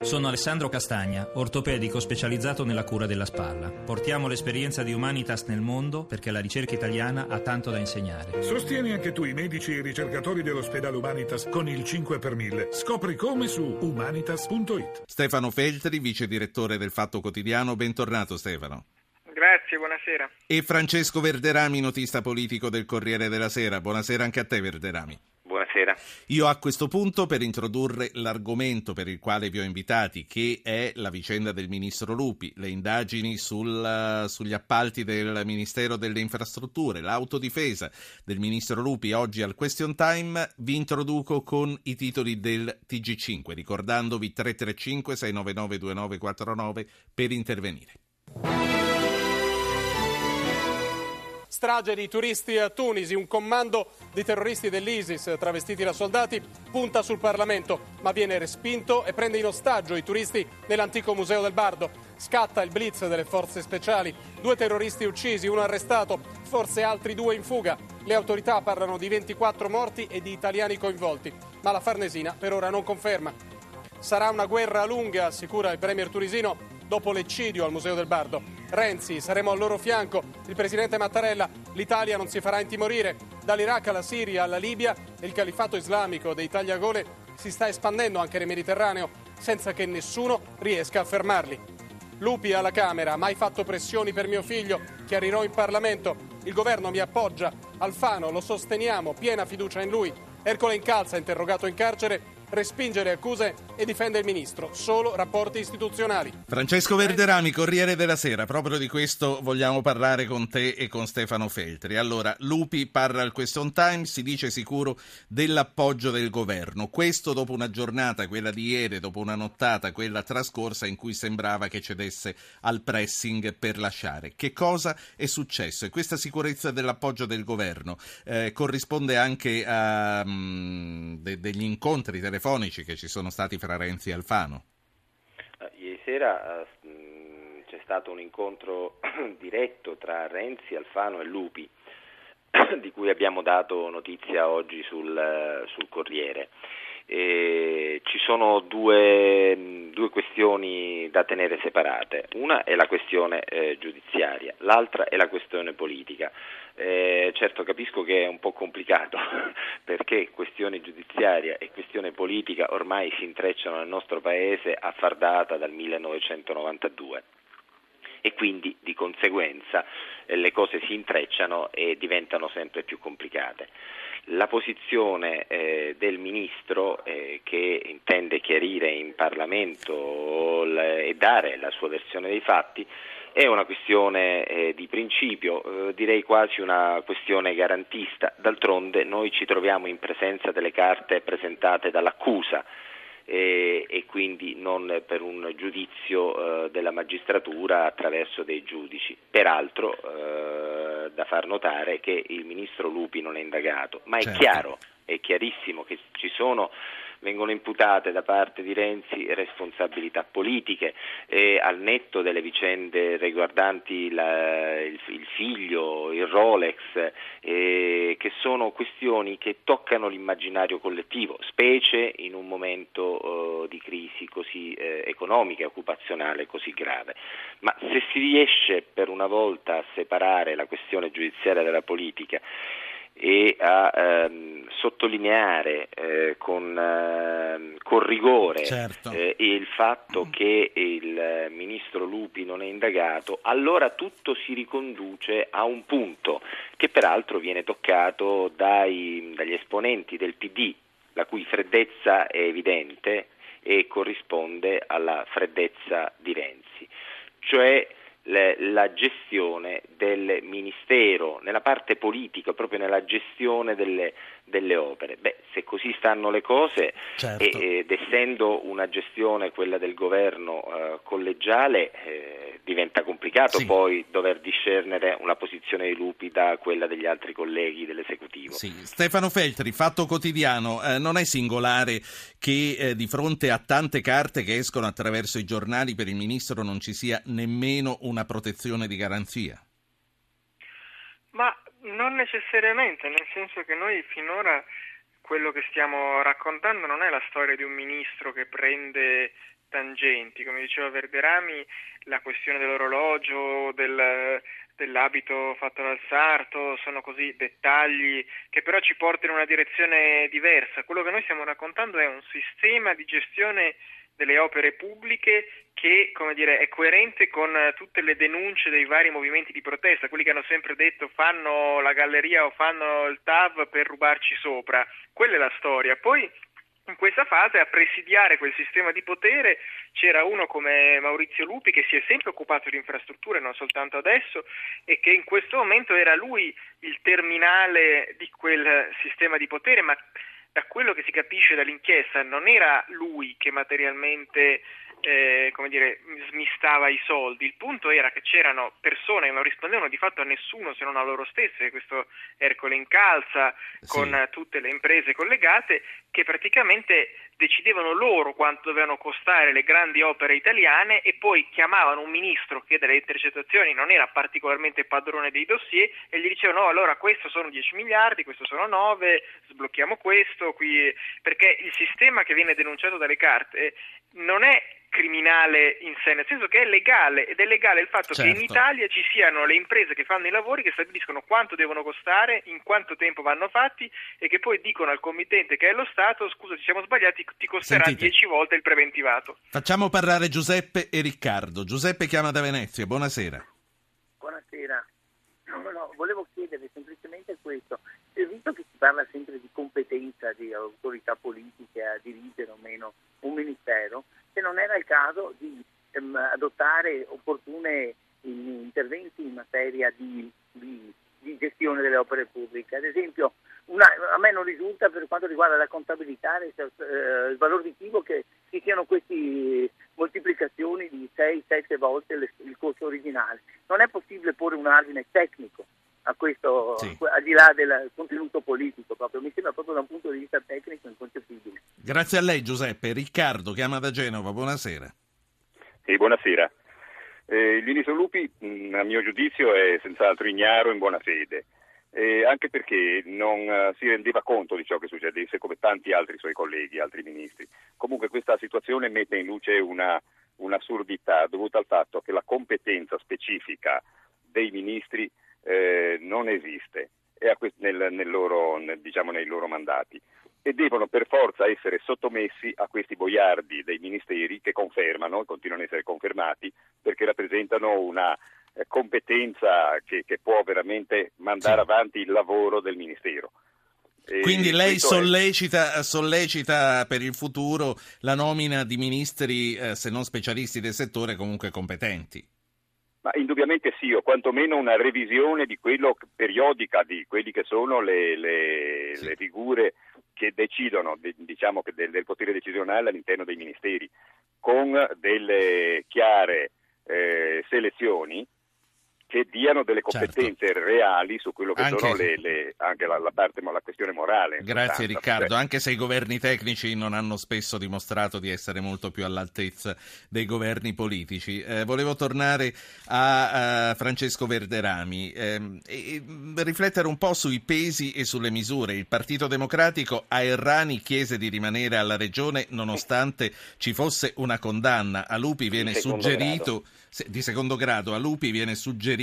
Sono Alessandro Castagna, ortopedico specializzato nella cura della spalla. Portiamo l'esperienza di Humanitas nel mondo perché la ricerca italiana ha tanto da insegnare. Sostieni anche tu i medici e i ricercatori dell'ospedale Humanitas con il 5 per 1000. Scopri come su humanitas.it. Stefano Feltri, vice direttore del Fatto Quotidiano. Bentornato Stefano. Grazie, buonasera. E Francesco Verderami, notista politico del Corriere della Sera. Buonasera anche a te Verderami. Io a questo punto, per introdurre l'argomento per il quale vi ho invitati, che è la vicenda del ministro Lupi, le indagini sugli appalti del Ministero delle Infrastrutture, l'autodifesa del ministro Lupi oggi al Question Time, vi introduco con i titoli del TG5, ricordandovi 335 699 2949 per intervenire. Strage di turisti a Tunisi, un commando di terroristi dell'ISIS travestiti da soldati punta sul Parlamento, ma viene respinto e prende in ostaggio i turisti nell'antico Museo del Bardo. Scatta il blitz delle forze speciali, 2 terroristi uccisi, 1 arrestato, forse altri 2 in fuga. Le autorità parlano di 24 morti e di italiani coinvolti, ma la Farnesina per ora non conferma. Sarà una guerra lunga, assicura il premier tunisino, dopo l'eccidio al Museo del Bardo. Renzi, saremo al loro fianco, il presidente Mattarella, l'Italia non si farà intimorire. Dall'Iraq alla Siria, alla Libia, il califfato islamico dei tagliagole si sta espandendo anche nel Mediterraneo, senza che nessuno riesca a fermarli. Lupi alla Camera, mai fatto pressioni per mio figlio, chiarirò in Parlamento, il governo mi appoggia. Alfano, lo sosteniamo, piena fiducia in lui. Ercole Incalza, interrogato in carcere, respinge le accuse e difende il ministro, solo rapporti istituzionali. Francesco Verderami, Corriere della Sera, proprio di questo vogliamo parlare con te e con Stefano Feltri. Allora, Lupi parla al Question Time, si dice sicuro dell'appoggio del governo. Questo dopo una giornata, quella di ieri, dopo una nottata, quella trascorsa, in cui sembrava che cedesse al pressing per lasciare. Che cosa è successo? E questa sicurezza dell'appoggio del governo corrisponde anche a degli incontri telefonici che ci sono stati fra Renzi e Alfano. Ieri sera c'è stato un incontro diretto tra Renzi, Alfano e Lupi, di cui abbiamo dato notizia oggi sul Corriere. Ci sono due questioni da tenere separate. Una è la questione giudiziaria, l'altra è la questione politica. Certo, capisco che è un po' complicato perché questione giudiziaria e questione politica ormai si intrecciano nel nostro paese a far data dal 1992. E quindi di conseguenza le cose si intrecciano e diventano sempre più complicate. La posizione del ministro che intende chiarire in Parlamento e dare la sua versione dei fatti è una questione di principio, direi quasi una questione garantista. D'altronde noi ci troviamo in presenza delle carte presentate dall'accusa e quindi non per un giudizio della magistratura attraverso dei giudici. Peraltro da far notare che il ministro Lupi non è indagato, ma certo. È chiaro, è chiarissimo che vengono imputate da parte di Renzi responsabilità politiche, e al netto delle vicende riguardanti il figlio, il Rolex, che sono questioni che toccano l'immaginario collettivo, specie in un momento di crisi così economica e occupazionale così grave. Ma se si riesce per una volta a separare la questione giudiziaria dalla politica e a sottolineare con rigore, certo, il fatto che il ministro Lupi non è indagato, allora tutto si riconduce a un punto che peraltro viene toccato dagli esponenti del PD, la cui freddezza è evidente e corrisponde alla freddezza di Renzi, cioè la gestione del Ministero, nella parte politica, proprio nella gestione delle opere. Se così stanno le cose, certo, ed essendo una gestione, quella del governo, collegiale, diventa complicato, sì, poi dover discernere una posizione di Lupi da quella degli altri colleghi dell'esecutivo. Sì. Stefano Feltri, Fatto Quotidiano, non è singolare che di fronte a tante carte che escono attraverso i giornali per il ministro non ci sia nemmeno una protezione di garanzia? Ma non necessariamente, nel senso che noi finora quello che stiamo raccontando non è la storia di un ministro che prende tangenti, come diceva Verderami, la questione dell'orologio, dell'abito fatto dal sarto, sono così dettagli che però ci portano in una direzione diversa. Quello che noi stiamo raccontando è un sistema di gestione delle opere pubbliche che, come dire, è coerente con tutte le denunce dei vari movimenti di protesta, quelli che hanno sempre detto fanno la galleria o fanno il TAV per rubarci sopra. Quella è la storia. Poi in questa fase a presidiare quel sistema di potere c'era uno come Maurizio Lupi, che si è sempre occupato di infrastrutture, non soltanto adesso, e che in questo momento era lui il terminale di quel sistema di potere, ma da quello che si capisce dall'inchiesta non era lui che materialmente smistava i soldi. Il punto era che c'erano persone che non rispondevano di fatto a nessuno se non a loro stesse, questo Ercole Incalza, con tutte le imprese collegate, che praticamente decidevano loro quanto dovevano costare le grandi opere italiane e poi chiamavano un ministro che dalle intercettazioni non era particolarmente padrone dei dossier e gli dicevano no, allora questo sono 10 miliardi, questo sono 9, sblocchiamo questo qui, perché il sistema che viene denunciato dalle carte non è criminale in sé, nel senso che è legale, ed è legale il fatto che in Italia ci siano le imprese che fanno i lavori, che stabiliscono quanto devono costare, in quanto tempo vanno fatti e che poi dicono al committente, che è lo Stato, scusa ci siamo sbagliati, ti costerà 10 volte il preventivato. Facciamo parlare Giuseppe e Riccardo. Giuseppe chiama da Venezia, buonasera. Buonasera. No, volevo chiedere semplicemente questo, visto che si parla sempre di competenza di autorità politiche a dirigere o meno un ministero, se non era il caso di adottare opportune interventi in materia di gestione delle opere pubbliche. Ad esempio, a me non risulta, per quanto riguarda la contabilità, il valorativo, che ci siano queste moltiplicazioni di 6-7 volte il costo originale. Non è possibile porre un argine tecnico a questo, al di là del contenuto politico, proprio mi sembra proprio da un punto di vista tecnico inconcepibile. Grazie a lei Giuseppe. Riccardo chiama da Genova, buonasera. Buonasera. Il ministro Lupi, a mio giudizio, è senz'altro ignaro in buona fede, anche perché non si rendeva conto di ciò che succedesse, come tanti altri suoi colleghi, altri ministri. Comunque questa situazione mette in luce un'assurdità dovuta al fatto che la competenza specifica dei ministri non esiste nei loro mandati, e devono per forza essere sottomessi a questi boiardi dei ministeri che confermano e continuano a essere confermati, perché rappresentano una competenza che può veramente mandare avanti il lavoro del ministero. Quindi lei sollecita per il futuro la nomina di ministri, se non specialisti del settore, comunque competenti. Ma indubbiamente sì, o quantomeno una revisione di quello periodica di quelli che sono le figure che decidono del potere decisionale all'interno dei ministeri, con delle chiare selezioni che diano delle competenze reali su quello che sono anche la parte, ma la questione morale. Grazie Riccardo, anche se i governi tecnici non hanno spesso dimostrato di essere molto più all'altezza dei governi politici. Volevo tornare a Francesco Verderami e riflettere un po' sui pesi e sulle misure. Il Partito Democratico a Errani chiese di rimanere alla regione nonostante ci fosse una condanna. A Lupi viene suggerito di secondo grado, a Lupi viene suggerito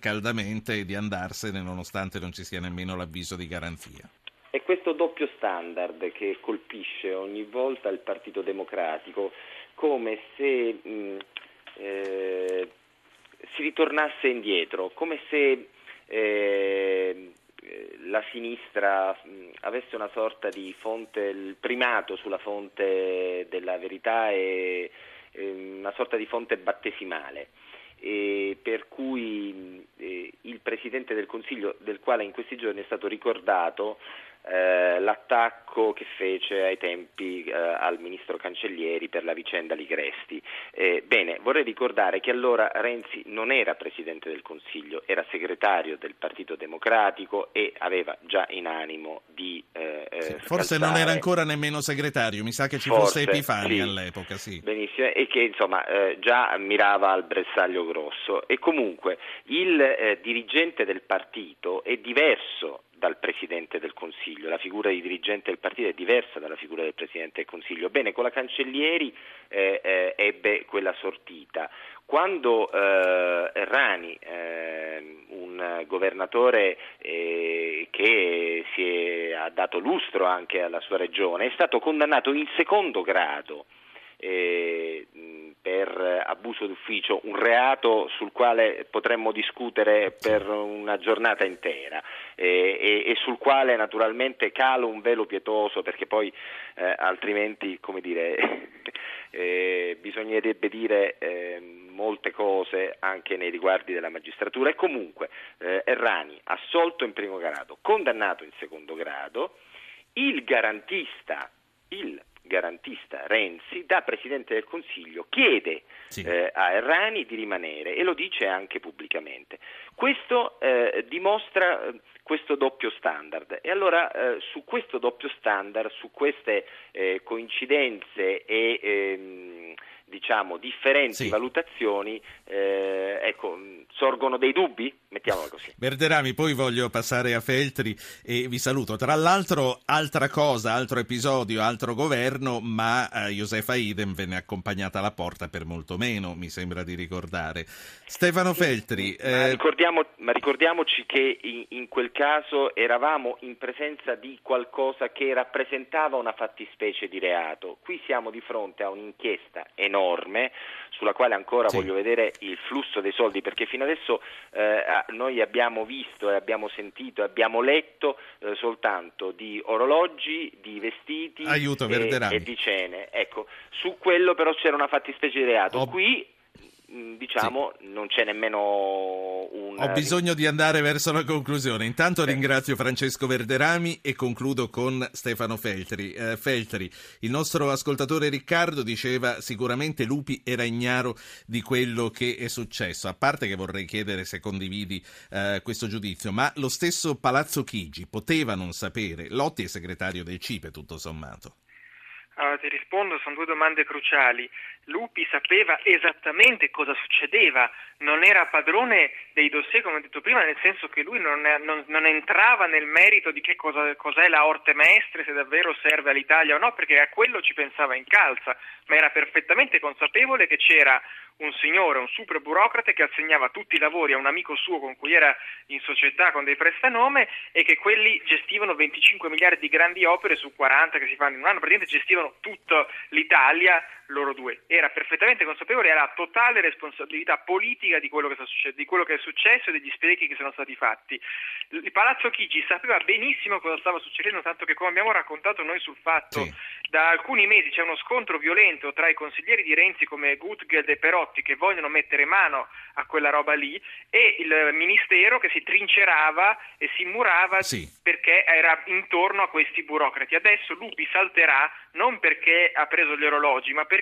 caldamente di andarsene nonostante non ci sia nemmeno l'avviso di garanzia. È questo doppio standard che colpisce ogni volta il Partito Democratico, come se si ritornasse indietro, come se la sinistra avesse una sorta di fonte, il primato sulla fonte della verità e una sorta di fonte battesimale, per cui il Presidente del Consiglio, del quale in questi giorni è stato ricordato l'attacco che fece ai tempi al Ministro Cancellieri per la vicenda Ligresti. Bene, vorrei ricordare che allora Renzi non era Presidente del Consiglio, era segretario del Partito Democratico e aveva già in animo di forse non era ancora nemmeno segretario, mi sa che ci fosse Epifani all'epoca, benissimo, e che insomma già mirava al bersaglio grosso. E comunque il dirigente del partito è diverso dal Presidente del Consiglio. La figura di dirigente del partito è diversa dalla figura del Presidente del Consiglio. Bene, con la Cancellieri ebbe quella sortita. Quando Errani, un governatore che ha dato lustro anche alla sua regione, è stato condannato in secondo grado per abuso d'ufficio, un reato sul quale potremmo discutere per una giornata intera e sul quale naturalmente calo un velo pietoso, perché poi altrimenti, come dire, bisognerebbe dire molte cose anche nei riguardi della magistratura. E comunque Errani assolto in primo grado, condannato in secondo grado, il garantista Renzi, da Presidente del Consiglio, chiede a Errani di rimanere, e lo dice anche pubblicamente. Questo dimostra questo doppio standard, e allora su questo doppio standard, su queste coincidenze e diciamo differenti valutazioni, ecco, sorgono dei dubbi, mettiamola così. Verderami, poi voglio passare a Feltri e vi saluto. Tra l'altro, altra cosa, altro episodio, altro governo, ma Josefa Idem venne accompagnata alla porta per molto meno, mi sembra di ricordare. Stefano Feltri. Ma ricordiamoci che in quel caso eravamo in presenza di qualcosa che rappresentava una fattispecie di reato. Qui siamo di fronte a un'inchiesta enorme, sulla quale ancora voglio vedere il flusso dei soldi, perché fino adesso noi abbiamo visto e abbiamo sentito e abbiamo letto soltanto di orologi, di vestiti e di cene. Ecco, su quello però c'era una fattispecie di reato. Qui diciamo non c'è nemmeno un... Ho bisogno di andare verso la conclusione. Intanto ringrazio Francesco Verderami e concludo con Stefano Feltri. Feltri, il nostro ascoltatore Riccardo diceva sicuramente Lupi era ignaro di quello che è successo, a parte che vorrei chiedere se condividi questo giudizio, ma lo stesso Palazzo Chigi poteva non sapere? Lotti è segretario del CIPE, tutto sommato. Allora, ti rispondo, sono due domande cruciali. Lupi sapeva esattamente cosa succedeva, non era padrone dei dossier, come ho detto prima, nel senso che lui non entrava nel merito di che cos'è la Orte Maestre, se davvero serve all'Italia o no, perché a quello ci pensava Incalza, ma era perfettamente consapevole che c'era un signore, un super burocrate che assegnava tutti i lavori a un amico suo con cui era in società con dei prestanome, e che quelli gestivano 25 miliardi di grandi opere su 40 che si fanno in un anno, praticamente gestivano tutta l'Italia loro due. Era perfettamente consapevole, era totale responsabilità politica di quello che è successo e degli sprechi che sono stati fatti. Il Palazzo Chigi sapeva benissimo cosa stava succedendo, tanto che, come abbiamo raccontato noi sul Fatto, da alcuni mesi c'è uno scontro violento tra i consiglieri di Renzi come Gutgeld e Perotti, che vogliono mettere mano a quella roba lì, e il Ministero che si trincerava e si murava perché era intorno a questi burocrati. Adesso Lupi salterà non perché ha preso gli orologi, ma perché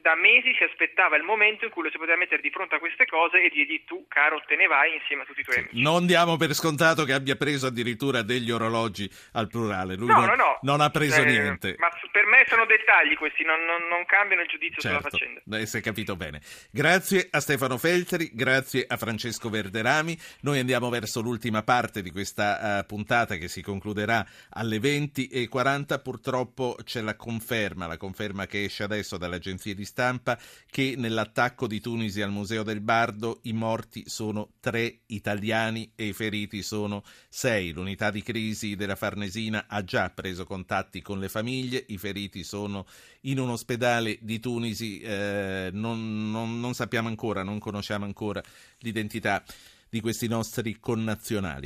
da mesi si aspettava il momento in cui lo si poteva mettere di fronte a queste cose e dirgli: tu, caro, te ne vai insieme a tutti i tuoi amici. Non diamo per scontato che abbia preso addirittura degli orologi al plurale. Lui non ha preso niente. Ma per me sono dettagli questi, non cambiano il giudizio sulla faccenda. Si è capito bene. Grazie a Stefano Feltri, grazie a Francesco Verderami. Noi andiamo verso l'ultima parte di questa puntata, che si concluderà alle 20:40. Purtroppo c'è la conferma che esce adesso dall'agenzia di stampa che nell'attacco di Tunisi al Museo del Bardo i morti sono 3 italiani e i feriti sono 6. L'unità di crisi della Farnesina ha già preso contatti con le famiglie, i feriti sono in un ospedale di Tunisi, non sappiamo ancora, non conosciamo ancora l'identità di questi nostri connazionali.